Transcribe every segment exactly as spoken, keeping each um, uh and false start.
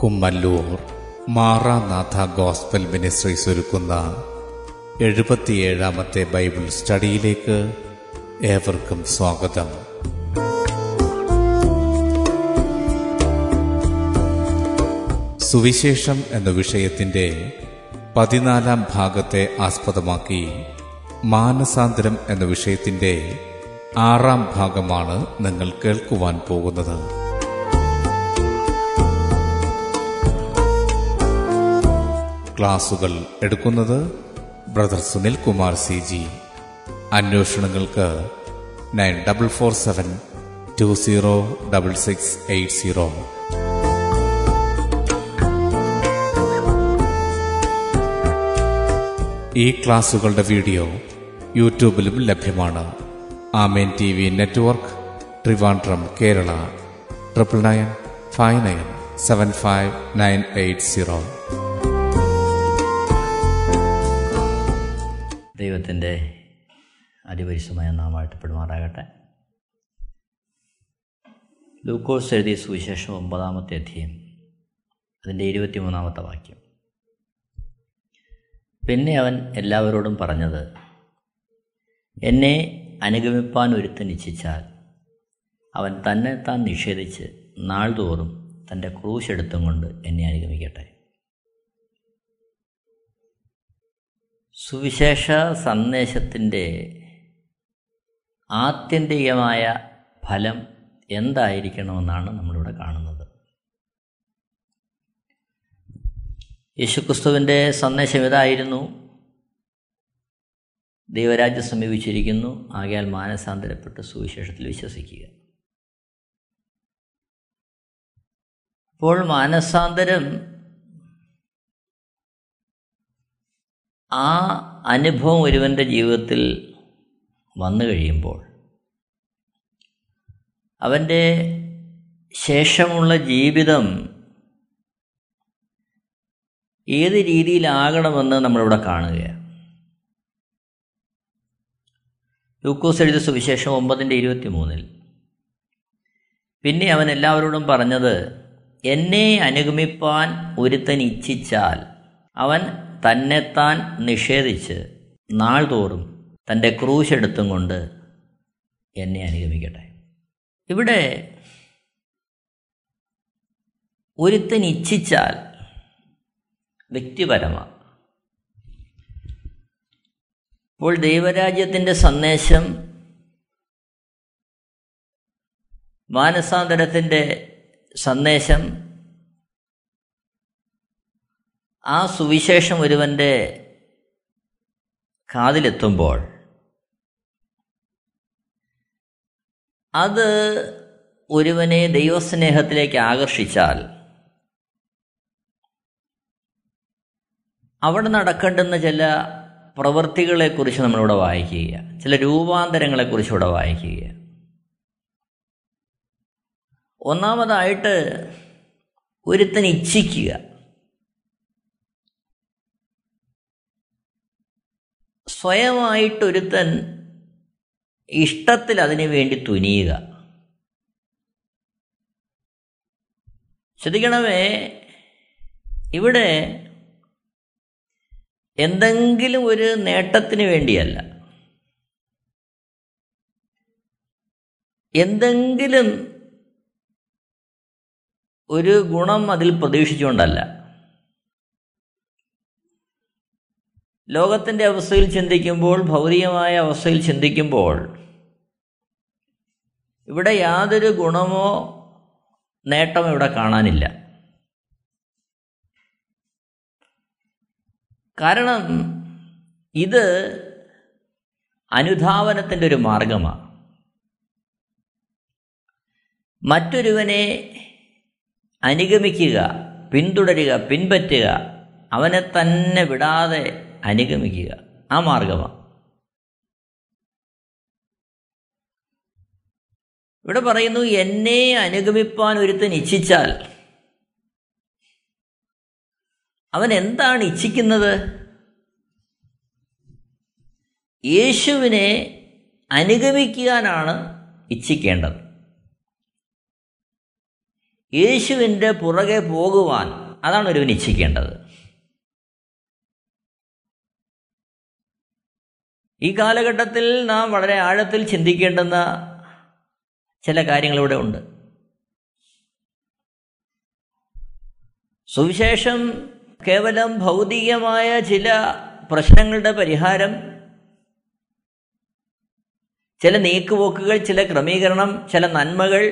Kummallur Maranatha gospel ministry ഒരുക്കുന്ന എഴുപത്തിയേഴാമത്തെ Bible സ്റ്റഡിയിലേക്ക് ഏവർക്കും സ്വാഗതം. സുവിശേഷം എന്ന വിഷയത്തിൻ്റെ പതിനാലാം ഭാഗത്തെ ആസ്പദമാക്കി മാനസാന്തരം എന്ന വിഷയത്തിൻ്റെ ആറാം ഭാഗമാണ് നിങ്ങൾ കേൾക്കുവാൻ പോകുന്നത്. ക്ലാസുകൾ എടുക്കുന്നത് brother Sunil Kumar C G. അന്വേഷണങ്ങൾക്ക് nine double four seven two zero double six eight zero. ഈ ക്ലാസുകളുടെ വീഡിയോ യൂട്യൂബിലും ലഭ്യമാണ്. Amen T V network, Trivandrum, Kerala. Triple nine five nine seven five nine eight zero. ദൈവത്തിൻ്റെ അതിപരിശുദ്ധമായ നാമം വാഴ്ത്തപ്പെടുമാറാകട്ടെ. ലൂക്കോസ് എഴുതിയ സുവിശേഷം ഒമ്പതാമത്തെ അധ്യായം, അതിൻ്റെ ഇരുപത്തിമൂന്നാമത്തെ വാക്യം. പിന്നെ അവൻ എല്ലാവരോടും പറഞ്ഞത്, എന്നെ അനുഗമിപ്പാൻ ഒരുത്തൻ ഇച്ഛിച്ചാൽ അവൻ തന്നെ താൻ നിഷേധിച്ച് നാൾതോറും തൻ്റെ ക്രൂശ് എടുത്തും കൊണ്ട് എന്നെ അനുഗമിക്കട്ടെ. സുവിശേഷ സന്ദേശത്തിൻ്റെ ആത്യന്തികമായ ഫലം എന്തായിരിക്കണമെന്നാണ് നമ്മളിവിടെ കാണുന്നത്. യേശുക്രിസ്തുവിൻ്റെ സന്ദേശം ഇതായിരുന്നു: ദൈവരാജ്യം സമീപിച്ചിരിക്കുന്നു, ആകയാൽ മാനസാന്തരപ്പെട്ട് സുവിശേഷത്തിൽ വിശ്വസിക്കുക. അപ്പോൾ മാനസാന്തരം ആ അനുഭവം ഒരുവൻ്റെ ജീവിതത്തിൽ വന്നു കഴിയുമ്പോൾ അവൻ്റെ ശേഷമുള്ള ജീവിതം ഏത് രീതിയിലാകണമെന്ന് നമ്മളിവിടെ കാണുകയാണ്. ലൂക്കോസ് എഴുതിയ സുവിശേഷം ഒമ്പതിൻ്റെ ഇരുപത്തി മൂന്നിൽ പിന്നെ അവൻ എല്ലാവരോടും പറഞ്ഞത്, എന്നെ അനുഗമിപ്പാൻ ഒരുത്തൻ ഇച്ഛിച്ചാൽ അവൻ തന്നെത്താൻ നിഷേധിച്ച് നാൾതോറും തൻ്റെ ക്രൂശ് എടുത്തും കൊണ്ട് എന്നെ അനുഗമിക്കട്ടെ. ഇവിടെ ഒരുത്തൻ ഇച്ഛിച്ചാൽ വ്യക്തിപരമാണ്. ഇപ്പോൾ ദൈവരാജ്യത്തിൻ്റെ സന്ദേശം മാനസാന്തരത്തിൻ്റെ സന്ദേശം ആ സുവിശേഷം ഒരുവൻ്റെ കാതിലെത്തുമ്പോൾ അത് ഒരുവനെ ദൈവസ്നേഹത്തിലേക്ക് ആകർഷിച്ചാൽ അവിടെ നടക്കേണ്ടുന്ന ചില പ്രവൃത്തികളെക്കുറിച്ച് നമ്മളിവിടെ വായിക്കുക, ചില രൂപാന്തരങ്ങളെക്കുറിച്ച് ഇവിടെ വായിക്കുക. ഒന്നാമതായിട്ട് ഒരുത്തൻ ഇച്ഛിക്കുക. സ്വയമായിട്ടൊരുത്തൻ ഇഷ്ടത്തിൽ അതിനു വേണ്ടി തുനിയുക. ശ്രദ്ധിക്കണമേ, ഇവിടെ എന്തെങ്കിലും ഒരു നേട്ടത്തിന് വേണ്ടിയല്ല, എന്തെങ്കിലും ഒരു ഗുണം അതിൽ പ്രതീക്ഷിച്ചുകൊണ്ടല്ല. ലോകത്തിൻ്റെ അവസ്ഥയിൽ ചിന്തിക്കുമ്പോൾ, ഭൗതികമായ അവസ്ഥയിൽ ചിന്തിക്കുമ്പോൾ ഇവിടെ യാതൊരു ഗുണമോ നേട്ടമോ ഇവിടെ കാണാനില്ല. കാരണം ഇത് അനുധാവനത്തിൻ്റെ ഒരു മാർഗമാണ്. മറ്റൊരുവനെ അനുഗമിക്കുക, പിന്തുടരുക, പിൻപറ്റുക, അവനെ തന്നെ വിടാതെ അനുഗമിക്കുക, ആ മാർഗമാണ്. ഇവിടെ പറയുന്നു, എന്നെ അനുഗമിപ്പാൻ ഒരുത്തൻ ഇച്ഛിച്ചാൽ. അവൻ എന്താണ് ഇച്ഛിക്കുന്നത്? യേശുവിനെ അനുഗമിക്കാനാണ് ഇച്ഛിക്കേണ്ടത്. യേശുവിൻ്റെ പുറകെ പോകുവാൻ, അതാണ് ഒരുവൻ ഇച്ഛിക്കേണ്ടത്. ഈ കാലഘട്ടത്തിൽ നാം വളരെ ആഴത്തിൽ ചിന്തിക്കേണ്ടുന്ന ചില കാര്യങ്ങളിവിടെ ഉണ്ട്. സുവിശേഷം കേവലം ഭൗതികമായ ചില പ്രശ്നങ്ങളുടെ പരിഹാരം, ചില നീക്കുപോക്കുകൾ, ചില ക്രമീകരണം, ചില നന്മകൾ,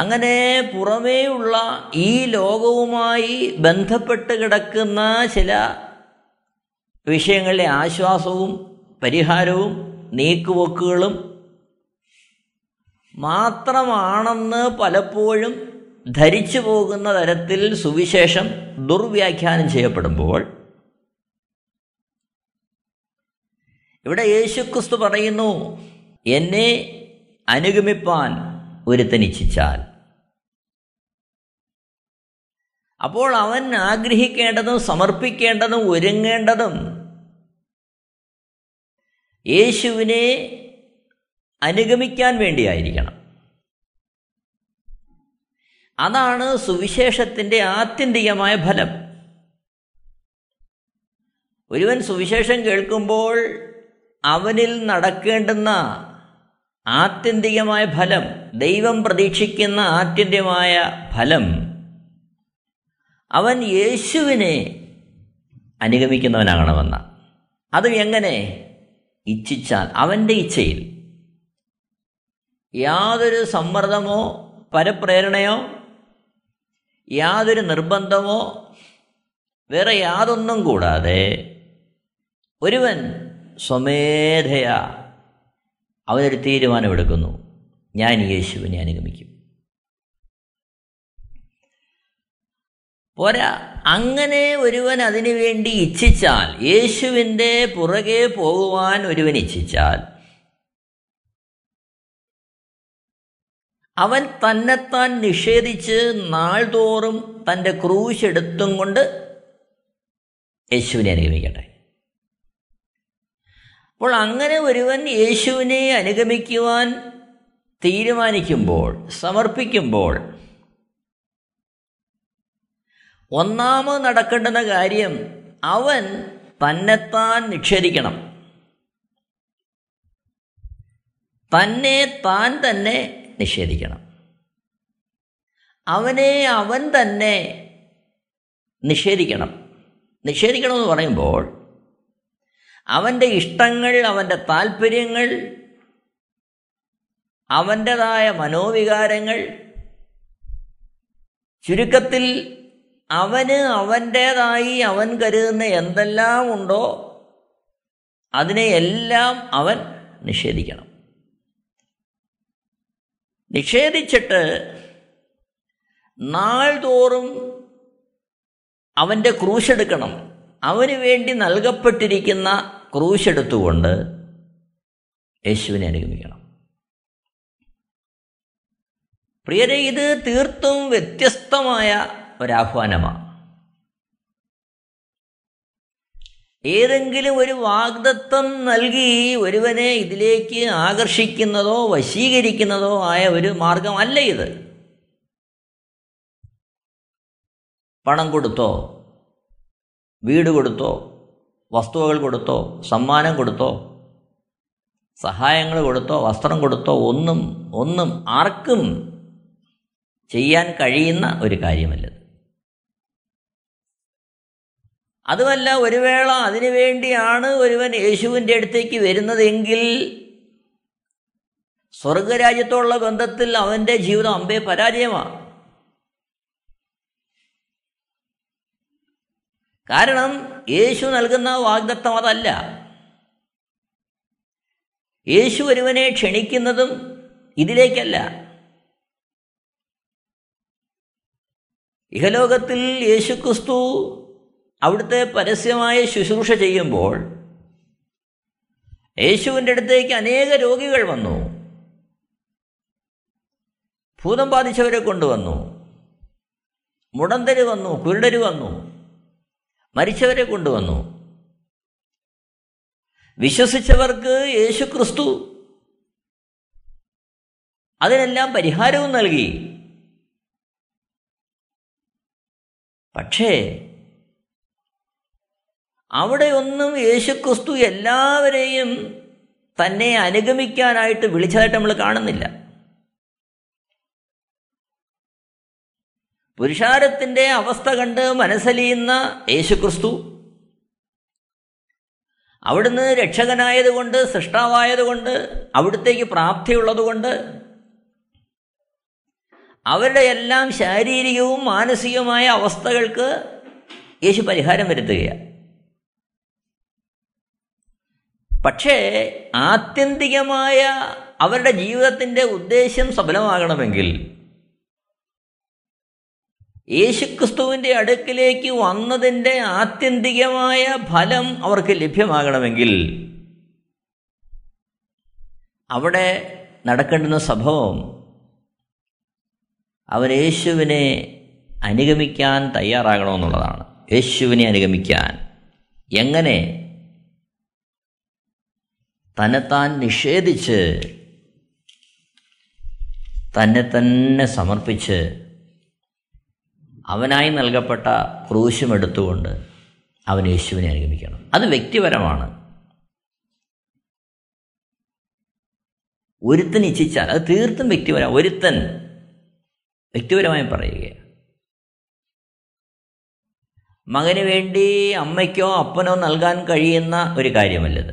അങ്ങനെ പുറമേയുള്ള ഈ ലോകവുമായി ബന്ധപ്പെട്ട് കിടക്കുന്ന ചില വിഷയങ്ങളിലെ ആശ്വാസവും പരിഹാരവും നീക്കുപോക്കുകളും മാത്രമാണെന്ന് പലപ്പോഴും ധരിച്ചു പോകുന്ന തരത്തിൽ സുവിശേഷം ദുർവ്യാഖ്യാനം ചെയ്യപ്പെടുമ്പോൾ, ഇവിടെ യേശുക്രിസ്തു പറയുന്നു, എന്നെ അനുഗമിപ്പാൻ ഒരുത്തൻ ഇച്ഛിച്ചാൽ. അപ്പോൾ അവൻ ആഗ്രഹിക്കേണ്ടതും സമർപ്പിക്കേണ്ടതും ഒരുങ്ങേണ്ടതും യേശുവിനെ അനുഗമിക്കാൻ വേണ്ടിയായിരിക്കണം. അതാണ് സുവിശേഷത്തിൻ്റെ ആത്യന്തികമായ ഫലം. ഒരുവൻ സുവിശേഷം കേൾക്കുമ്പോൾ അവനിൽ നടക്കേണ്ടുന്ന ആത്യന്തികമായ ഫലം, ദൈവം പ്രതീക്ഷിക്കുന്ന ആത്യന്തികമായ ഫലം, അവൻ യേശുവിനെ അനുഗമിക്കുന്നവനാകണമെന്ന. അതും എങ്ങനെ? ഇച്ഛിച്ചാൽ, അവൻ്റെ ഇച്ഛയിൽ, യാതൊരു സമ്മർദ്ദമോ പരപ്രേരണയോ യാതൊരു നിർബന്ധമോ വേറെ യാതൊന്നും കൂടാതെ ഒരുവൻ സ്വമേധയാ അവനൊരു തീരുമാനമെടുക്കുന്നു, ഞാൻ യേശുവിനെ അനുഗമിക്കും. പോരാ, അങ്ങനെ ഒരുവൻ അതിനു വേണ്ടി ഇച്ഛിച്ചാൽ, യേശുവിൻ്റെ പുറകെ പോകുവാൻ ഒരുവൻ ഇച്ഛിച്ചാൽ, അവൻ തന്നെത്താൻ നിഷേധിച്ച് നാൾതോറും തൻ്റെ ക്രൂശ് എടുത്തും കൊണ്ട് യേശുവിനെ അനുഗമിക്കട്ടെ. അപ്പോൾ അങ്ങനെ ഒരുവൻ യേശുവിനെ അനുഗമിക്കുവാൻ തീരുമാനിക്കുമ്പോൾ, സമർപ്പിക്കുമ്പോൾ, ഒന്നാമത് നടക്കേണ്ടുന്ന കാര്യം അവൻ തന്നെത്താൻ നിഷേധിക്കണം, തന്നെ താൻ തന്നെ നിഷേധിക്കണം, അവനെ അവൻ തന്നെ നിഷേധിക്കണം. നിഷേധിക്കണമെന്ന് പറയുമ്പോൾ അവൻ്റെ ഇഷ്ടങ്ങൾ, അവൻ്റെ താല്പര്യങ്ങൾ, അവൻ്റേതായ മനോവികാരങ്ങൾ, ചുരുക്കത്തിൽ അവന് അവൻ്റേതായി അവൻ കരുതുന്ന എന്തെല്ലാം ഉണ്ടോ അതിനെയെല്ലാം അവൻ നിഷേധിക്കണം. നിഷേധിച്ചിട്ട് നാൾതോറും അവൻ്റെ ക്രൂശെടുക്കണം. അവന് വേണ്ടി നൽകപ്പെട്ടിരിക്കുന്ന ക്രൂശെടുത്തുകൊണ്ട് യേശുവിനെ അനുഗമിക്കണം. പ്രിയരെ, ഇത് തീർത്തും വ്യത്യസ്തമായ ഒരാഹ്വാനമാണ്. ഏതെങ്കിലും ഒരു വാഗ്ദത്തം നൽകി ഒരുവനെ ഇതിലേക്ക് ആകർഷിക്കുന്നതോ വശീകരിക്കുന്നതോ ആയ ഒരു മാർഗമല്ല ഇത്. പണം കൊടുത്തോ, വീട് കൊടുത്തോ, വസ്തുവകൾ കൊടുത്തോ, സമ്മാനം കൊടുത്തോ, സഹായങ്ങൾ കൊടുത്തോ, വസ്ത്രം കൊടുത്തോ, ഒന്നും ഒന്നും ആർക്കും ചെയ്യാൻ കഴിയുന്ന ഒരു കാര്യമല്ല. അതുമല്ല, ഒരു വേള അതിനു വേണ്ടിയാണ് ഒരുവൻ യേശുവിൻ്റെ അടുത്തേക്ക് വരുന്നതെങ്കിൽ സ്വർഗരാജ്യത്തോടുള്ള ബന്ധത്തിൽ അവൻ്റെ ജീവിതം അമ്പേ പരാജയമാണ്. കാരണം യേശു നൽകുന്ന വാഗ്ദത്തം അതല്ല. യേശു ഒരുവനെ ക്ഷണിക്കുന്നതും ഇതിലേക്കല്ല. ഇഹലോകത്തിൽ യേശുക്രിസ്തു അവിടുത്തെ പരസ്യമായ ശുശ്രൂഷ ചെയ്യുമ്പോൾ യേശുവിൻ്റെ അടുത്തേക്ക് അനേക രോഗികൾ വന്നു, ഭൂതം ബാധിച്ചവരെ കൊണ്ടുവന്നു, മുടന്തര് വന്നു, കുരുടര് വന്നു, മരിച്ചവരെ കൊണ്ടുവന്നു. വിശ്വസിച്ചവർക്ക് യേശുക്രിസ്തു അതിനെല്ലാം പരിഹാരവും നൽകി. പക്ഷേ അവിടെ ഒന്നും യേശുക്രിസ്തു എല്ലാവരെയും തന്നെ അനുഗമിക്കാനായിട്ട് വിളിച്ചതായിട്ട് നമ്മൾ കാണുന്നില്ല. പുരുഷാരത്തിൻ്റെ അവസ്ഥ കണ്ട് മനസ്സലിയുന്ന യേശുക്രിസ്തു അവിടുന്ന് രക്ഷകനായതുകൊണ്ട്, സൃഷ്ടാവായതുകൊണ്ട്, അവിടുത്തേക്ക് പ്രാപ്തിയുള്ളതുകൊണ്ട് അവരുടെ എല്ലാം ശാരീരികവും മാനസികവുമായ അവസ്ഥകൾക്ക് യേശു പരിഹാരം വരുത്തുകയാണ്. പക്ഷേ ആത്യന്തികമായ അവരുടെ ജീവിതത്തിൻ്റെ ഉദ്ദേശ്യം സഫലമാകണമെങ്കിൽ യേശുക്രിസ്തുവിൻ്റെ അടുക്കിലേക്ക് വന്നതിൻ്റെ ആത്യന്തികമായ ഫലം അവർക്ക് ലഭ്യമാകണമെങ്കിൽ അവിടെ നടക്കേണ്ടുന്ന സംഭവം അവർ യേശുവിനെ അനുഗമിക്കാൻ തയ്യാറാകണമെന്നുള്ളതാണ്. യേശുവിനെ അനുഗമിക്കാൻ എങ്ങനെ? തന്നെത്താൻ നിഷേധിച്ച്, തന്നെ തന്നെ സമർപ്പിച്ച്, അവനായി നൽകപ്പെട്ട ക്രൂശുമെടുത്തുകൊണ്ട് അവൻ യേശുവിനെ അനുഗമിക്കണം. അത് വ്യക്തിപരമാണ്. ഒരുത്തൻ ഇച്ഛിച്ചാൽ അത് തീർത്തും വ്യക്തിപരം. ഒരുത്തൻ വ്യക്തിപരമായി പറയുകയാണ്. മകന് വേണ്ടി അമ്മയ്ക്കോ അപ്പനോ നൽകാൻ കഴിയുന്ന ഒരു കാര്യമല്ലത്.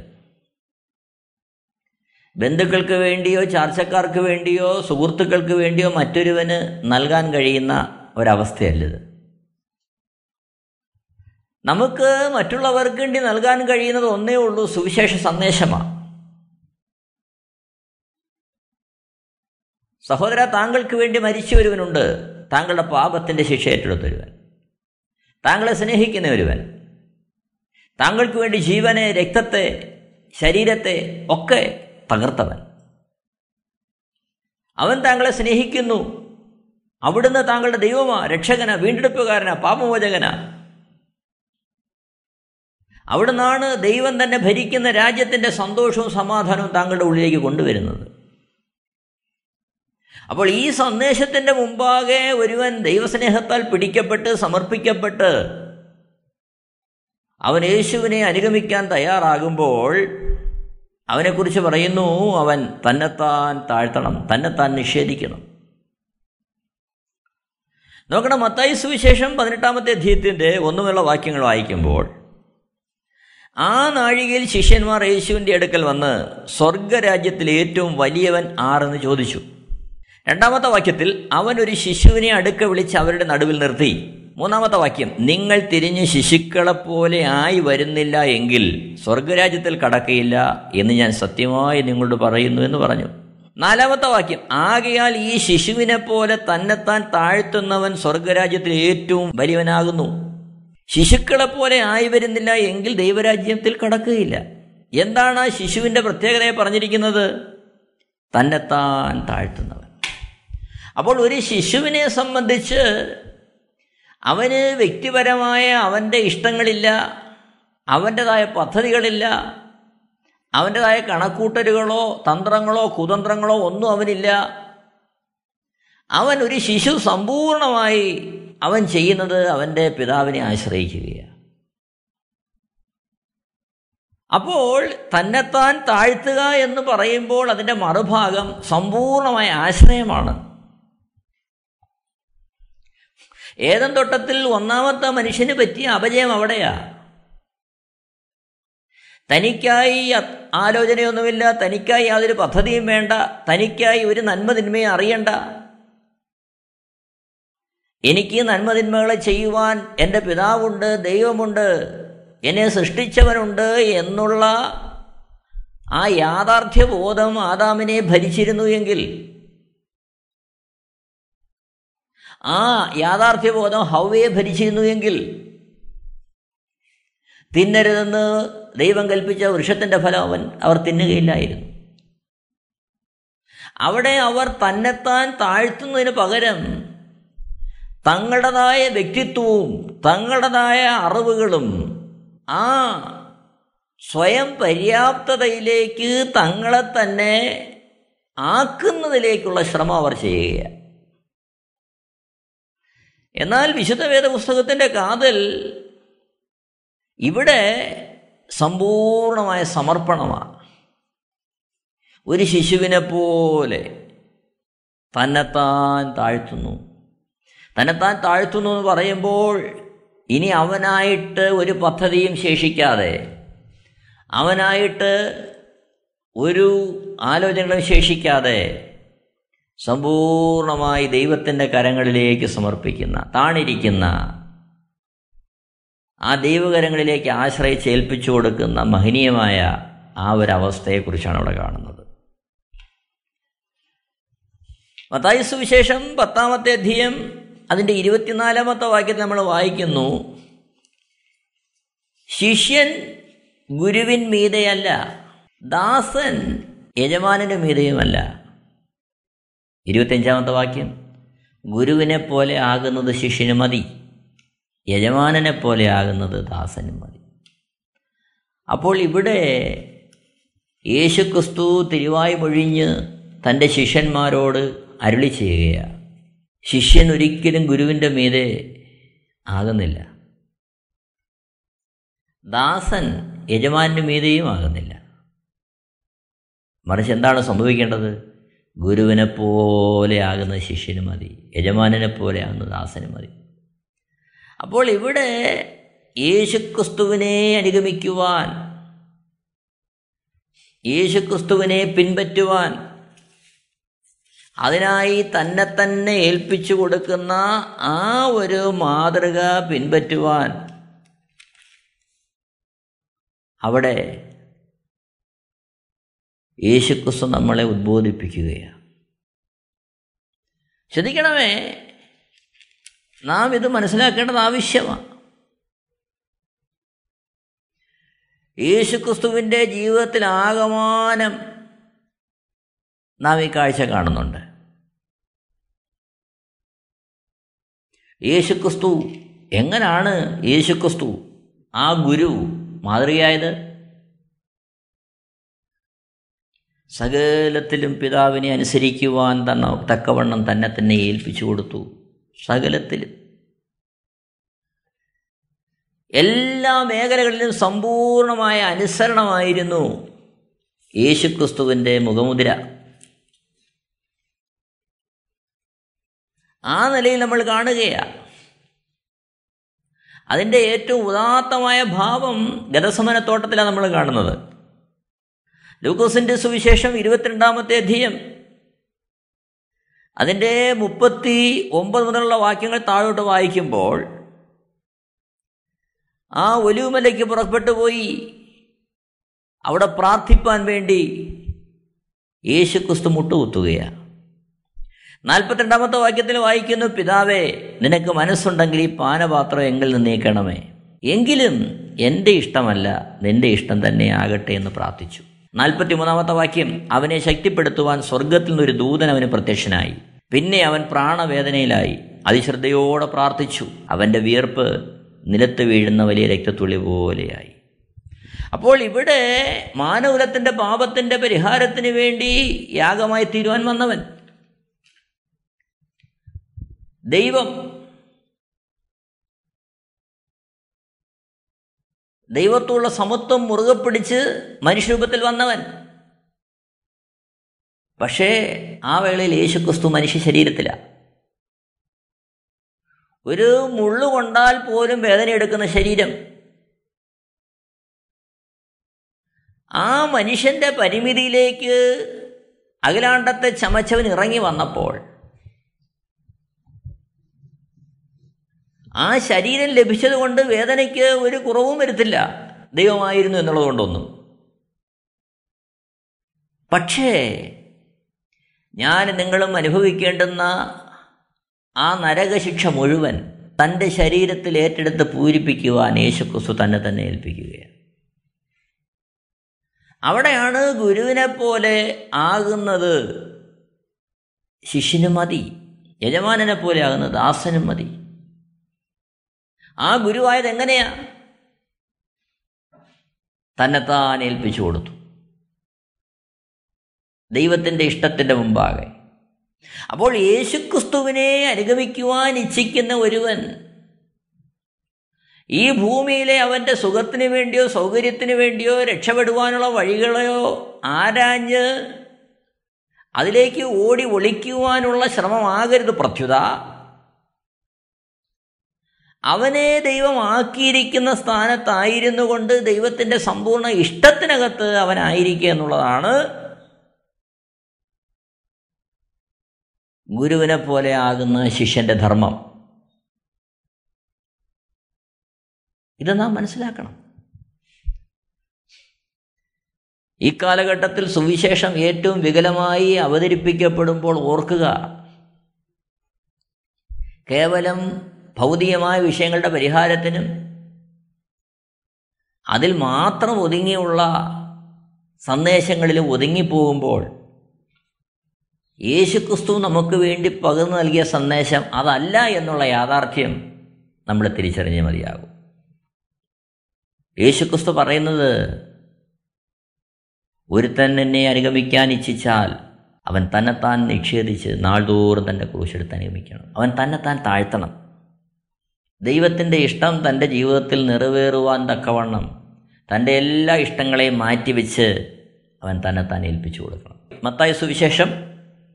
ബന്ധുക്കൾക്ക് വേണ്ടിയോ ചാർച്ചക്കാർക്ക് വേണ്ടിയോ സുഹൃത്തുക്കൾക്ക് വേണ്ടിയോ മറ്റൊരുവന് നൽകാൻ കഴിയുന്ന ഒരവസ്ഥയല്ലത്. നമുക്ക് മറ്റുള്ളവർക്ക് വേണ്ടി നൽകാൻ കഴിയുന്നത് ഒന്നേ ഉള്ളൂ, സുവിശേഷ സന്ദേശമാണ്. സഹോദര, താങ്കൾക്ക് വേണ്ടി മരിച്ചൊരുവനുണ്ട്, താങ്കളുടെ പാപത്തിൻ്റെ ശിക്ഷ ഏറ്റെടുത്തൊരുവൻ, താങ്കളെ സ്നേഹിക്കുന്ന ഒരുവൻ, താങ്കൾക്ക് വേണ്ടി ജീവനെ, രക്തത്തെ, ശരീരത്തെ ഒക്കെ തകർത്തവൻ. അവൻ താങ്കളെ സ്നേഹിക്കുന്നു. അവിടുന്ന് താങ്കളുടെ ദൈവമാ, രക്ഷകനാ, വീണ്ടെടുപ്പുകാരനാ, പാപമോചകനാ. അവിടുന്നാണ് ദൈവം തന്നെ ഭരിക്കുന്ന രാജ്യത്തിൻ്റെ സന്തോഷവും സമാധാനവും താങ്കളുടെ ഉള്ളിലേക്ക് കൊണ്ടുവരുന്നത്. അപ്പോൾ ഈ സന്ദേശത്തിൻ്റെ മുമ്പാകെ ഒരുവൻ ദൈവസ്നേഹത്താൽ പിടിക്കപ്പെട്ട് സമർപ്പിക്കപ്പെട്ട് അവൻ യേശുവിനെ അനുഗമിക്കാൻ തയ്യാറാകുമ്പോൾ അവനെക്കുറിച്ച് പറയുന്നു, അവൻ തന്നെത്താൻ താഴ്ത്തണം, തന്നെത്താൻ നിഷേധിക്കണം. നോക്കണം, മത്തായി സുവിശേഷം പതിനെട്ടാമത്തെ അധ്യായത്തിൻ്റെ ഒന്നുമുള്ള വാക്യങ്ങൾ വായിക്കുമ്പോൾ, ആ നാഴികയിൽ ശിഷ്യന്മാർ യേശുവിൻ്റെ അടുക്കൽ വന്ന് സ്വർഗരാജ്യത്തിലെ ഏറ്റവും വലിയവൻ ആരെന്ന് ചോദിച്ചു. രണ്ടാമത്തെ വാക്യത്തിൽ അവൻ ഒരു ശിശുവിനെ അടുക്ക വിളിച്ച് അവരുടെ നടുവിൽ നിർത്തി. മൂന്നാമത്തെ വാക്യം, നിങ്ങൾ തിരിഞ്ഞ് ശിശുക്കളെപ്പോലെ ആയി വരുന്നില്ല എങ്കിൽ സ്വർഗരാജ്യത്തിൽ കടക്കയില്ല എന്ന് ഞാൻ സത്യമായി നിങ്ങളോട് പറയുന്നു എന്ന് പറഞ്ഞു. നാലാമത്തെ വാക്യം, ആകയാൽ ഈ ശിശുവിനെ പോലെ തന്നെത്താൻ താഴ്ത്തുന്നവൻ സ്വർഗരാജ്യത്തിൽ ഏറ്റവും വലിയവനാകുന്നു. ശിശുക്കളെപ്പോലെ ആയി വരുന്നില്ല എങ്കിൽ ദൈവരാജ്യത്തിൽ കടക്കുകയില്ല. എന്താണ് ആ ശിശുവിൻ്റെ പ്രത്യേകതയെ പറഞ്ഞിരിക്കുന്നത്? തന്നെത്താൻ താഴ്ത്തുന്നവൻ. അപ്പോൾ ഒരു ശിശുവിനെ സംബന്ധിച്ച് അവന് വ്യക്തിപരമായ അവൻ്റെ ഇഷ്ടങ്ങളില്ല, അവൻ്റേതായ പദ്ധതികളില്ല, അവൻ്റേതായ കണക്കൂട്ടലുകളോ തന്ത്രങ്ങളോ കുതന്ത്രങ്ങളോ ഒന്നും അവനില്ല. അവൻ ഒരു ശിശു സമ്പൂർണമായി അവൻ ചെയ്യുന്നത് അവൻ്റെ പിതാവിനെ ആശ്രയിക്കുകയാണ്. അപ്പോൾ തന്നെത്താൻ താഴ്ത്തുക എന്ന് പറയുമ്പോൾ അതിൻ്റെ മറുഭാഗം സമ്പൂർണമായ ആശ്രയമാണ്. ഏദൻ തോട്ടത്തിൽ ഒന്നാമത്തെ മനുഷ്യന് പറ്റിയ അപജയം അവിടെയാണ്. തനിക്കായി ആലോചനയൊന്നുമില്ല, തനിക്കായി യാതൊരു പദ്ധതിയും വേണ്ട, തനിക്കായി ഒരു നന്മതിന്മയും അറിയണ്ട, എനിക്ക് നന്മതിന്മകളെ ചെയ്യുവാൻ എൻ്റെ പിതാവുണ്ട്, ദൈവമുണ്ട്, എന്നെ സൃഷ്ടിച്ചവനുണ്ട് എന്നുള്ള ആ യാഥാർത്ഥ്യബോധം ആദാമിനെ ഭരിച്ചിരുന്നു എങ്കിൽ ആ യാഥാർത്ഥ്യബോധം ഹവ്വയെ ഭരിച്ചിരുന്നു എങ്കിൽ തിന്നരുതെന്ന് ദൈവം കൽപ്പിച്ച വൃക്ഷത്തിൻ്റെ ഫലം അവൻ അവർ തിന്നുകയില്ലായിരുന്നു. അവിടെ അവർ തന്നെത്താൻ താഴ്ത്തുന്നതിന് പകരം തങ്ങളുടേതായ വ്യക്തിത്വവും തങ്ങളുടേതായ അറിവുകളും ആ സ്വയം പര്യാപ്തതയിലേക്ക് തങ്ങളെ തന്നെ ആക്കുന്നതിലേക്കുള്ള ശ്രമം അവർ ചെയ്യുക. എന്നാൽ വിശുദ്ധ വേദപുസ്തകത്തിൻ്റെ കാതൽ ഇവിടെ സമ്പൂർണമായ സമർപ്പണമാണ്. ഒരു ശിശുവിനെ പോലെ തന്നെത്താൻ താഴ്ത്തുന്നു. തന്നെത്താൻ താഴ്ത്തുന്നു എന്ന് പറയുമ്പോൾ ഇനി അവനായിട്ട് ഒരു പദ്ധതിയും ശേഷിക്കാതെ, അവനായിട്ട് ഒരു ആലോചനകളും ശേഷിക്കാതെ സമ്പൂർണമായി ദൈവത്തിൻ്റെ കരങ്ങളിലേക്ക് സമർപ്പിക്കുന്ന, താണിരിക്കുന്ന, ആ ദൈവകരങ്ങളിലേക്ക് ആശ്രയിച്ച് ഏൽപ്പിച്ചു കൊടുക്കുന്ന മഹനീയമായ ആ ഒരവസ്ഥയെക്കുറിച്ചാണ് അവിടെ കാണുന്നത്. മത്തായി സുവിശേഷം പത്താമത്തെ അധ്യായം അതിൻ്റെ ഇരുപത്തിനാലാമത്തെ വാക്യത്തിൽ നമ്മൾ വായിക്കുന്നു, ശിഷ്യൻ ഗുരുവിൻ മീതെയല്ല, ദാസൻ യജമാനൻ്റെ മീതെയുമല്ല. ഇരുപത്തിയഞ്ചാമത്തെ വാക്യം, ഗുരുവിനെ പോലെ ആകുന്നത് ശിഷ്യന് മതി, യജമാനനെ പോലെ ആകുന്നത് ദാസനും മതി. അപ്പോൾ ഇവിടെ യേശുക്രിസ്തു തിരുവായി മൊഴിഞ്ഞ് തൻ്റെ ശിഷ്യന്മാരോട് അരുളി ചെയ്യുകയാണ്, ശിഷ്യൻ ഒരിക്കലും ഗുരുവിൻ്റെ മീതെ ആകുന്നില്ല, ദാസൻ യജമാനൻ്റെ മീതെയും ആകുന്നില്ല. മറിച്ച് എന്താണ് സംഭവിക്കേണ്ടത്? ഗുരുവിനെ പോലെ ആകുന്ന ശിഷ്യന് മതി, യജമാനനെ പോലെ ആകുന്ന ദാസന് മതി. അപ്പോൾ ഇവിടെ യേശുക്രിസ്തുവിനെ അനുഗമിക്കുവാൻ, യേശുക്രിസ്തുവിനെ പിൻപറ്റുവാൻ, അതിനായി തന്നെ തന്നെ ഏൽപ്പിച്ചു കൊടുക്കുന്ന ആ ഒരു മാതൃക പിൻപറ്റുവാൻ അവിടെ യേശുക്രിസ്തു നമ്മളെ ഉദ്ബോധിപ്പിക്കുകയാണ്. ശ്രദ്ധിക്കണമേ, നാം ഇത് മനസ്സിലാക്കേണ്ടത് ആവശ്യമാണ്. യേശുക്രിസ്തുവിൻ്റെ ജീവിതത്തിൽ ആകമാനം നാം ഈ കാഴ്ച കാണുന്നുണ്ട്. യേശുക്രിസ്തു എങ്ങനാണ് യേശുക്രിസ്തു ആ ഗുരു മാതൃകയായത്? സകലത്തിലും പിതാവിനെ അനുസരിക്കുവാൻ തന്ന തക്കവണ്ണം തന്നെ തന്നെ ഏൽപ്പിച്ചു കൊടുത്തു. സകലത്തിലും, എല്ലാ മേഖലകളിലും സമ്പൂർണമായ അനുസരണമായിരുന്നു യേശുക്രിസ്തുവിൻ്റെ മുഖമുദ്ര. ആ നിലയിൽ നമ്മൾ കാണുകയാണ്. അതിൻ്റെ ഏറ്റവും ഉദാത്തമായ ഭാവം ഗദസമനത്തോട്ടത്തിലാണ് നമ്മൾ കാണുന്നത്. ലൂക്കോസിൻ്റെ സുവിശേഷം ഇരുപത്തിരണ്ടാമത്തെ അധ്യായം അതിൻ്റെ മുപ്പത്തി ഒമ്പത് മുതലുള്ള വാക്യങ്ങൾ താഴോട്ട് വായിക്കുമ്പോൾ, ആ ഒലിവുമലയ്ക്ക് പുറപ്പെട്ടു പോയി അവിടെ പ്രാർത്ഥിപ്പാൻ വേണ്ടി യേശുക്രിസ്തു മുട്ടുകുത്തുകയാണ്. നാൽപ്പത്തിരണ്ടാമത്തെ വാക്യത്തിൽ വായിക്കുന്നു, പിതാവേ, നിനക്ക് മനസ്സുണ്ടെങ്കിൽ ഈ പാനപാത്രം എങ്കിൽ നീക്കണമേ, എങ്കിലും എൻ്റെ ഇഷ്ടമല്ല നിൻ്റെ ഇഷ്ടം തന്നെ ആകട്ടെ എന്ന് പ്രാർത്ഥിച്ചു. നാൽപ്പത്തിമൂന്നാമത്തെ വാക്യം, അവനെ ശക്തിപ്പെടുത്തുവാൻ സ്വർഗത്തിൽ നിന്നൊരു ദൂതൻ അവന് പ്രത്യക്ഷനായി. പിന്നെ അവൻ പ്രാണവേദനയിലായി അതിശ്രദ്ധയോടെ പ്രാർത്ഥിച്ചു, അവൻ്റെ വിയർപ്പ് നിലത്ത് വീഴുന്ന വലിയ രക്തത്തുള്ളി പോലെയായി. അപ്പോൾ ഇവിടെ മാനവകുലത്തിൻ്റെ പാപത്തിൻ്റെ പരിഹാരത്തിന് വേണ്ടി യാഗമായി തീരുവാൻ വന്നവൻ ദൈവം, ദൈവത്തോടുള്ള സമത്വം മുറുകെ പിടിച്ച് മനുഷ്യരൂപത്തിൽ വന്നവൻ. പക്ഷേ ആ വേളയിൽ യേശുക്രിസ്തു മനുഷ്യ ശരീരത്തിലാണ്. ഒരു മുള്ളു കൊണ്ടാൽ പോലും വേദനയെടുക്കുന്ന ശരീരം. ആ മനുഷ്യൻ്റെ പരിമിതിയിലേക്ക് അഖിലാണ്ടത്തെ ചമച്ചവൻ ഇറങ്ങി വന്നപ്പോൾ ആ ശരീരം ലഭിച്ചതുകൊണ്ട് വേദനയ്ക്ക് ഒരു കുറവും വരുത്തില്ല, ദൈവമായിരുന്നു എന്നുള്ളതുകൊണ്ടൊന്നും. പക്ഷേ ഞാൻ നിങ്ങളും അനുഭവിക്കേണ്ടുന്ന ആ നരകശിക്ഷ മുഴുവൻ തൻ്റെ ശരീരത്തിൽ ഏറ്റെടുത്ത് പൂരിപ്പിക്കുവാൻ യേശുക്രിസ്തു തന്നെ തന്നെ ഏൽപ്പിക്കുകയാണ്. അവിടെയാണ് ഗുരുവിനെ പോലെ ആകുന്നത് ശിഷ്യനും മതി, യജമാനനെ പോലെ ആകുന്നത് ദാസനും മതി. ആ ഗുരുവായത് എങ്ങനെയാ? തന്നെത്താൻ ഏൽപ്പിച്ചു കൊടുത്തു. ദൈവത്തിൻ്റെ ഇഷ്ടത്തിൻ്റെ മുമ്പാകെ. അപ്പോൾ യേശുക്രിസ്തുവിനെ അനുഗമിക്കുവാൻ ഇച്ഛിക്കുന്ന ഒരുവൻ ഈ ഭൂമിയിലെ അവൻ്റെ സുഖത്തിന് വേണ്ടിയോ സൗകര്യത്തിന് വേണ്ടിയോ രക്ഷപ്പെടുവാനുള്ള വഴികളെയോ ആരാഞ്ഞ് അതിലേക്ക് ഓടി ഒളിക്കുവാനുള്ള ശ്രമമാകരുത് പ്രത്യുത. അവനെ ദൈവം ആക്കിയിരിക്കുന്ന സ്ഥാനത്തായിരുന്നു കൊണ്ട് ദൈവത്തിൻ്റെ സമ്പൂർണ്ണ ഇഷ്ടത്തിനകത്ത് അവനായിരിക്കുക എന്നുള്ളതാണ് ഗുരുവിനെ പോലെ ആകുന്ന ശിഷ്യൻ്റെ ധർമ്മം. ഇത് നാം മനസ്സിലാക്കണം. ഈ കാലഘട്ടത്തിൽ സുവിശേഷം ഏറ്റവും വികലമായി അവതരിപ്പിക്കപ്പെടുമ്പോൾ ഓർക്കുക, കേവലം ഭൗതികമായ വിഷയങ്ങളുടെ പരിഹാരത്തിനും അതിൽ മാത്രം ഒതുങ്ങിയുള്ള സന്ദേശങ്ങളിൽ ഒതുങ്ങിപ്പോകുമ്പോൾ യേശുക്രിസ്തു നമുക്ക് വേണ്ടി പകർന്നു നൽകിയ സന്ദേശം അതല്ല എന്നുള്ള യാഥാർത്ഥ്യം നമ്മൾ തിരിച്ചറിഞ്ഞ് മതിയാകും. യേശുക്രിസ്തു പറയുന്നത്, ഒരുത്തൻ എന്നെ അനുഗമിക്കാൻ ഇച്ഛിച്ചാൽ അവൻ തന്നെത്താൻ നിഷേധിച്ച് നാൾതോറും തൻ്റെ ക്രൂശെടുത്ത് അനുഗമിക്കണം. അവൻ തന്നെത്താൻ താഴ്ത്തണം. ദൈവത്തിൻ്റെ ഇഷ്ടം തൻ്റെ ജീവിതത്തിൽ നിറവേറുവാൻ തക്കവണ്ണം തൻ്റെ എല്ലാ ഇഷ്ടങ്ങളെയും മാറ്റിവെച്ച് അവൻ തന്നെത്താൻ ഏൽപ്പിച്ചു കൊടുക്കണം. മത്തായി സുവിശേഷം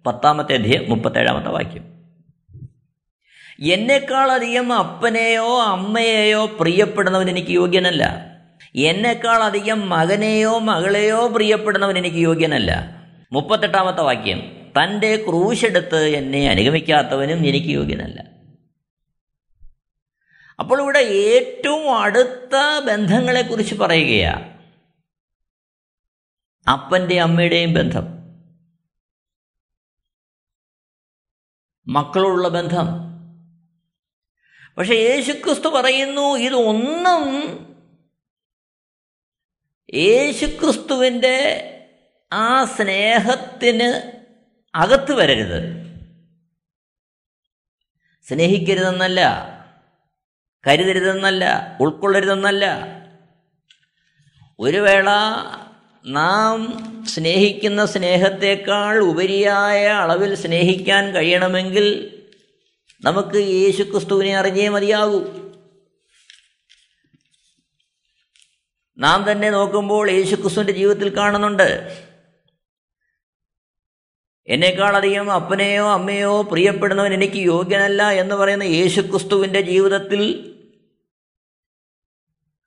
പത്താമത്തെ അധ്യായം മുപ്പത്തേഴാമത്തെ വാക്യം. എന്നെക്കാളധികം അപ്പനെയോ അമ്മയെയോ പ്രിയപ്പെടുന്നവൻ എനിക്ക് യോഗ്യനല്ല, എന്നെക്കാളധികം മകനെയോ മകളെയോ പ്രിയപ്പെടുന്നവൻ എനിക്ക് യോഗ്യനല്ല. മുപ്പത്തെട്ടാമത്തെ വാക്യം, തൻ്റെ ക്രൂശെടുത്ത് എന്നെ അനുഗമിക്കാത്തവനും എനിക്ക് യോഗ്യനല്ല. അപ്പോൾ ഇവിടെ ഏറ്റവും അടുത്ത ബന്ധങ്ങളെക്കുറിച്ച് പറയുകയാണ്. അപ്പൻ്റെയും അമ്മയുടെയും ബന്ധം, മക്കളോടുള്ള ബന്ധം. പക്ഷെ യേശുക്രിസ്തു പറയുന്നു, ഇതൊന്നും യേശുക്രിസ്തുവിൻ്റെ ആ സ്നേഹത്തിന് അകത്ത് വരരുത്, സ്നേഹിക്കരുതെന്നല്ല, കരുതരുതെന്നല്ല, ഉൾക്കൊള്ളരുതെന്നല്ല. ഒരു വേള നാം സ്നേഹിക്കുന്ന സ്നേഹത്തേക്കാൾ ഉപരിയായ അളവിൽ സ്നേഹിക്കാൻ കഴിയണമെങ്കിൽ നമുക്ക് യേശുക്രിസ്തുവിനെ അറിഞ്ഞേ മതിയാകൂ. നാം തന്നെ നോക്കുമ്പോൾ യേശുക്രിസ്തുവിൻ്റെ ജീവിതത്തിൽ കാണുന്നുണ്ട്, എന്നെക്കാളധികം അപ്പനെയോ അമ്മയോ പ്രിയപ്പെടുന്നവൻ എനിക്ക് യോഗ്യനല്ല എന്ന് പറയുന്ന യേശുക്രിസ്തുവിൻ്റെ ജീവിതത്തിൽ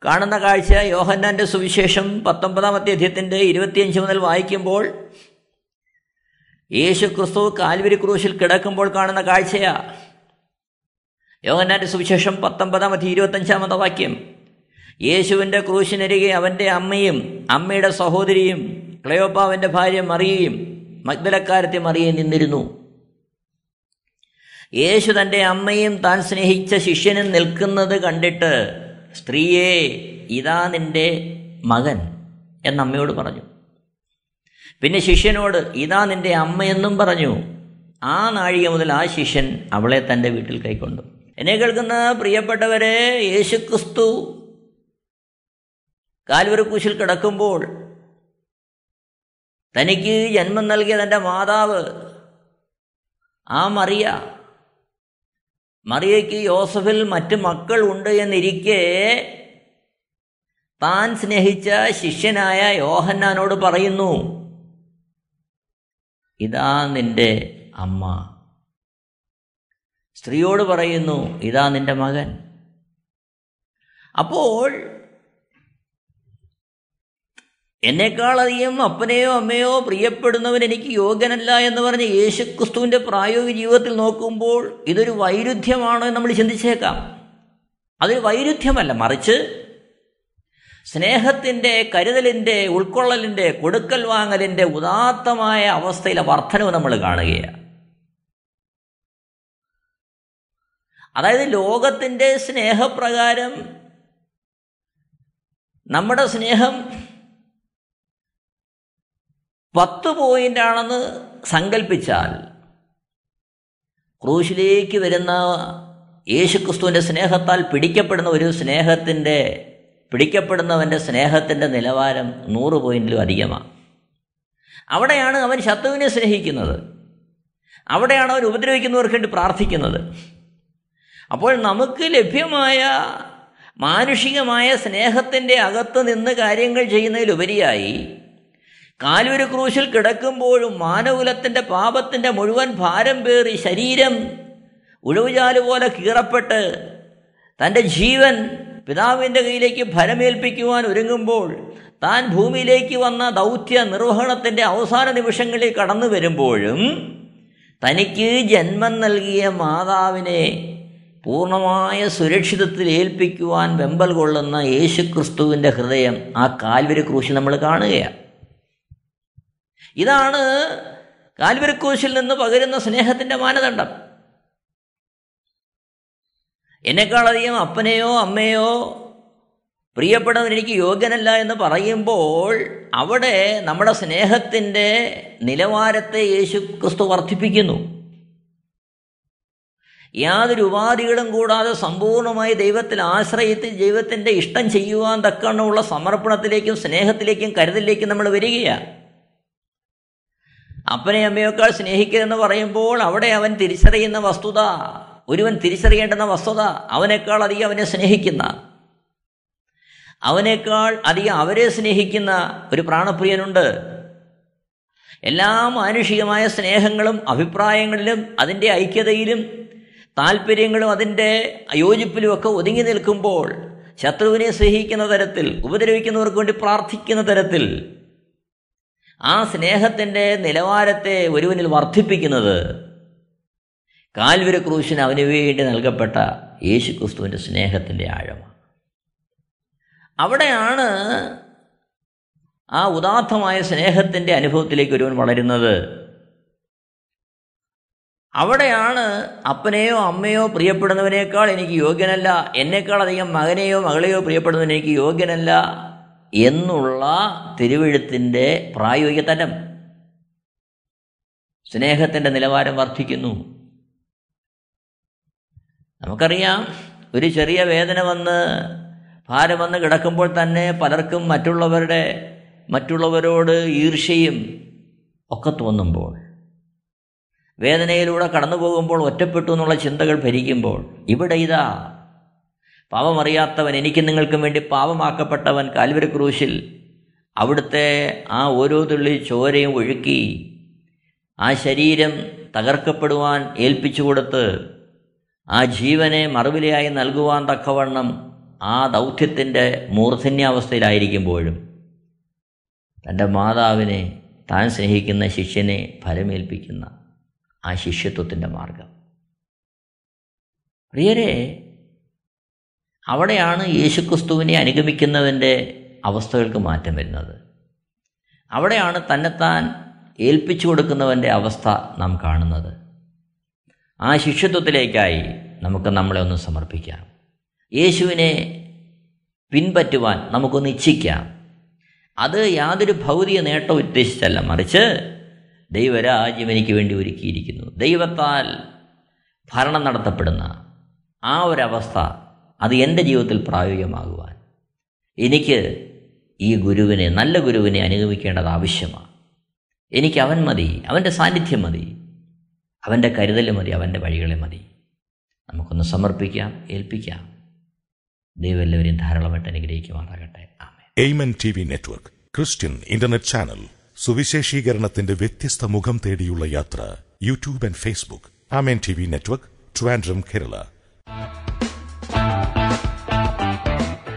കാണുന്ന കാഴ്ച യോഹന്നാൻ്റെ സുവിശേഷം പത്തൊമ്പതാമത്തെ അധ്യായത്തിൻ്റെ ഇരുപത്തിയഞ്ച് മുതൽ വായിക്കുമ്പോൾ യേശുക്രിസ്തു കാൽവരി ക്രൂശിൽ കിടക്കുമ്പോൾ കാണുന്ന കാഴ്ചയാ. യോഹന്നാൻ്റെ സുവിശേഷം പത്തൊമ്പതാമത്തെ ഇരുപത്തഞ്ചാമത്തെ വാക്യം, യേശുവിൻ്റെ ക്രൂശിനരികെ അവൻ്റെ അമ്മയും അമ്മയുടെ സഹോദരിയും ക്ലയോപ്പാവിൻ്റെ ഭാര്യ മറിയയും മഗ്ദലക്കാരത്തെ മറിയയും നിന്നിരുന്നു. യേശു തൻ്റെ അമ്മയും താൻ സ്നേഹിച്ച ശിഷ്യനും നിൽക്കുന്നത് കണ്ടിട്ട്, സ്ത്രീയെ, ഇതാ നിൻ്റെ മകൻ എന്നമ്മയോട് പറഞ്ഞു. പിന്നെ ശിഷ്യനോട് ഇതാ നിൻ്റെ അമ്മയെന്നും പറഞ്ഞു. ആ നാഴിക മുതൽ ആ ശിഷ്യൻ അവളെ തൻ്റെ വീട്ടിൽ കൈക്കൊണ്ടു. എന്നെ കേൾക്കുന്ന പ്രിയപ്പെട്ടവരെ, യേശുക്രിസ്തു കാൽവരി ക്രൂശിൽ കിടക്കുമ്പോൾ തനിക്ക് ജന്മം നൽകിയ തൻ്റെ മാതാവ് ആ മറിയ, മറിയയ്ക്ക് യോസഫിൽ മറ്റ് മക്കൾ ഉണ്ട് എന്നിരിക്കെ താൻ സ്നേഹിച്ച ശിഷ്യനായ യോഹന്നാനോട് പറയുന്നു, ഇതാ നിൻ്റെ അമ്മ. സ്ത്രീയോട് പറയുന്നു, ഇതാ നിൻ്റെ മകൻ. അപ്പോൾ എന്നെക്കാളധികം അപ്പനെയോ അമ്മയോ പ്രിയപ്പെടുന്നവൻ എനിക്ക് യോഗ്യനല്ല എന്ന് പറഞ്ഞ യേശുക്രിസ്തുവിൻ്റെ പ്രായോഗിക ജീവിതത്തിൽ നോക്കുമ്പോൾ ഇതൊരു വൈരുദ്ധ്യമാണോ എന്ന് നമ്മൾ ചിന്തിച്ചേക്കാം. അതൊരു വൈരുദ്ധ്യമല്ല, മറിച്ച് സ്നേഹത്തിൻ്റെ, കരുതലിൻ്റെ, ഉൾക്കൊള്ളലിൻ്റെ, കൊടുക്കൽ വാങ്ങലിൻ്റെ ഉദാത്തമായ അവസ്ഥയിലെ വർധനവ് നമ്മൾ കാണുകയാണ്. അതായത് ലോകത്തിൻ്റെ സ്നേഹപ്രകാരം നമ്മുടെ സ്നേഹം പത്ത് പോയിൻ്റാണെന്ന് സങ്കല്പിച്ചാൽ ക്രൂശിലേക്ക് വരുന്ന യേശുക്രിസ്തുവിൻ്റെ സ്നേഹത്താൽ പിടിക്കപ്പെടുന്ന ഒരു സ്നേഹത്തിൻ്റെ പിടിക്കപ്പെടുന്നവൻ്റെ സ്നേഹത്തിൻ്റെ നിലവാരം നൂറ് പോയിൻറ്റിലും അധികമാണ്. അവിടെയാണ് അവൻ ശത്രുവിനെ സ്നേഹിക്കുന്നത്, അവിടെയാണ് അവൻ ഉപദ്രവിക്കുന്നവർക്ക് വേണ്ടി പ്രാർത്ഥിക്കുന്നത്. അപ്പോൾ നമുക്ക് ലഭ്യമായ മാനുഷികമായ സ്നേഹത്തിൻ്റെ അകത്ത് നിന്ന് കാര്യങ്ങൾ ചെയ്യുന്നതിലുപരിയായി കാൽവരി ക്രൂശിൽ കിടക്കുമ്പോഴും മാനവകുലത്തിൻ്റെ പാപത്തിൻ്റെ മുഴുവൻ ഭാരം പേറി ശരീരം ഉഴവുചാല് പോലെ കീറപ്പെട്ട് തൻ്റെ ജീവൻ പിതാവിൻ്റെ കയ്യിലേക്ക് ഭരമേൽപ്പിക്കുവാൻ ഒരുങ്ങുമ്പോൾ താൻ ഭൂമിയിലേക്ക് വന്ന ദൗത്യ നിർവഹണത്തിൻ്റെ അവസാന നിമിഷങ്ങളിൽ കടന്നു വരുമ്പോഴും തനിക്ക് ജന്മം നൽകിയ മാതാവിനെ പൂർണ്ണമായ സുരക്ഷിതത്തിൽ ഏൽപ്പിക്കുവാൻ വെമ്പൽ കൊള്ളുന്ന യേശുക്രിസ്തുവിൻ്റെ ഹൃദയം ആ കാൽവരി ക്രൂശിൽ നമ്മൾ കാണുകയാണ്. ഇതാണ് കാൽവരി ക്രൂശിൽ നിന്ന് പകരുന്ന സ്നേഹത്തിൻ്റെ മാനദണ്ഡം. എന്നെക്കാളധികം അപ്പനെയോ അമ്മയോ പ്രിയപ്പെടുന്നവൻ എനിക്ക് യോഗ്യനല്ല എന്ന് പറയുമ്പോൾ അവിടെ നമ്മുടെ സ്നേഹത്തിൻ്റെ നിലവാരത്തെ യേശുക്രിസ്തു വർദ്ധിപ്പിക്കുന്നു. യാതൊരു ഉപാധികളും കൂടാതെ സമ്പൂർണ്ണമായി ദൈവത്തിൽ ആശ്രയിച്ച് ദൈവത്തിൻ്റെ ഇഷ്ടം ചെയ്യുവാൻ തക്കവണ്ണമുള്ള സമർപ്പണത്തിലേക്കും സ്നേഹത്തിലേക്കും കരുതലിലേക്കും നമ്മൾ വരികയാണ്. അപ്പനെ അമ്മയേക്കാൾ സ്നേഹിക്കരുതെന്ന് പറയുമ്പോൾ അവിടെ അവൻ തിരിച്ചറിയുന്ന വസ്തുത, ഒരുവൻ തിരിച്ചറിയേണ്ടുന്ന വസ്തുത, അവനേക്കാൾ അധികം അവനെ സ്നേഹിക്കുന്ന, അവനേക്കാൾ അധികം അവരെ സ്നേഹിക്കുന്ന ഒരു പ്രാണപ്രിയനുണ്ട്. എല്ലാ മാനുഷികമായ സ്നേഹങ്ങളും അഭിപ്രായങ്ങളിലും അതിൻ്റെ ഐക്യതയിലും താല്പര്യങ്ങളും അതിൻ്റെ യോജിപ്പിലുമൊക്കെ ഒതുങ്ങി നിൽക്കുമ്പോൾ ശത്രുവിനെ സ്നേഹിക്കുന്ന തരത്തിൽ, ഉപദ്രവിക്കുന്നവർക്ക് വേണ്ടി പ്രാർത്ഥിക്കുന്ന തരത്തിൽ ആ സ്നേഹത്തിൻ്റെ നിലവാരത്തെ ഒരുവനിൽ വർദ്ധിപ്പിക്കുന്നത് കാൽവരി ക്രൂശിന് അവന് വേണ്ടി നൽകപ്പെട്ട യേശുക്രിസ്തുവിൻ്റെ സ്നേഹത്തിൻ്റെ ആഴമാണ്. അവിടെയാണ് ആ ഉദാത്തമായ സ്നേഹത്തിൻ്റെ അനുഭവത്തിലേക്ക് ഒരുവൻ വളരുന്നത്. അവിടെയാണ് അപ്പനെയോ അമ്മയോ പ്രിയപ്പെടുന്നവനേക്കാൾ എനിക്ക് യോഗ്യനല്ല, എന്നേക്കാൾ അധികം മകനെയോ മകളെയോ പ്രിയപ്പെടുന്നവൻ എനിക്ക് യോഗ്യനല്ല എന്നുള്ള തിരുവെഴുത്തിൻ്റെ പ്രായോഗിക തലം. സ്നേഹത്തിൻ്റെ നിലവാരം വർദ്ധിക്കുന്നു. നമുക്കറിയാം, ഒരു ചെറിയ വേദന വന്ന് ഭാരം വന്ന് കിടക്കുമ്പോൾ തന്നെ പലർക്കും മറ്റുള്ളവരുടെ മറ്റുള്ളവരോട് ഈർഷ്യയും ഒക്കെ തോന്നുമ്പോൾ, വേദനയിലൂടെ കടന്നു പോകുമ്പോൾ, ഒറ്റപ്പെട്ടു എന്നുള്ള ചിന്തകൾ ഭരിക്കുമ്പോൾ, ഇവിടെ ഇതാ പാപമറിയാത്തവൻ, എനിക്ക് നിങ്ങൾക്കും വേണ്ടി പാപമാക്കപ്പെട്ടവൻ കാൽവരി ക്രൂശിൽ അവിടുത്തെ ആ ഓരോ തുള്ളി ചോരയും ഒഴുക്കി ആ ശരീരം തകർക്കപ്പെടുവാൻ ഏൽപ്പിച്ചു കൊടുത്ത് ആ ജീവനെ മറുവിലയായി നൽകുവാൻ തക്കവണ്ണം ആ ദൗത്യത്തിൻ്റെ മൂർധന്യാവസ്ഥയിലായിരിക്കുമ്പോഴും തൻ്റെ മാതാവിനെ, താൻ സ്നേഹിക്കുന്ന ശിഷ്യനെ ഫലമേൽപ്പിക്കുന്ന ആ ശിഷ്യത്വത്തിൻ്റെ മാർഗം. പ്രിയരെ, അവിടെയാണ് യേശുക്രിസ്തുവിനെ അനുഗമിക്കുന്നവൻ്റെ അവസ്ഥകൾക്ക് മാറ്റം വരുന്നത്. അവിടെയാണ് തന്നെത്താൻ ഏൽപ്പിച്ചു കൊടുക്കുന്നവൻ്റെ അവസ്ഥ നാം കാണുന്നത്. ആ ശിഷ്യത്വത്തിലേക്കായി നമുക്ക് നമ്മളെ ഒന്ന് സമർപ്പിക്കാം. യേശുവിനെ പിൻപറ്റുവാൻ നമുക്കൊന്ന് ഇച്ഛിക്കാം. അത് യാതൊരു ഭൗതിക നേട്ടം ഉദ്ദേശിച്ചല്ല, മറിച്ച് ദൈവരാജ്യം എനിക്ക് വേണ്ടി ഒരുക്കിയിരിക്കുന്നു, ദൈവത്താൽ ഭരണം നടത്തപ്പെടുന്ന ആ ഒരവസ്ഥ, അത് എൻ്റെ ജീവിതത്തിൽ പ്രായോഗികമാകുവാൻ എനിക്ക് ഈ ഗുരുവിനെ, നല്ല ഗുരുവിനെ അനുഗമിക്കേണ്ടത് ആവശ്യമാണ്. എനിക്ക് അവൻ മതി, അവൻ്റെ സാന്നിധ്യം മതി, അവൻ്റെ കരുതൽ മതി, അവൻ്റെ വഴികളെ മതി. നമുക്കൊന്ന് സമർപ്പിക്കാം, ഏൽപ്പിക്കാം. ദൈവം എല്ലാവരെയും ധാരാളമായിട്ട് അനുഗ്രഹിക്കുമാറാകട്ടെ. ആമേൻ. Amen T V network Christian internet channel, സുവിശേഷീകരണത്തിന്റെ വ്യത്യസ്ത മുഖം തേടിയുള്ള യാത്ര. YouTube and Facebook. Amen T V network, Trivandrum, Kerala.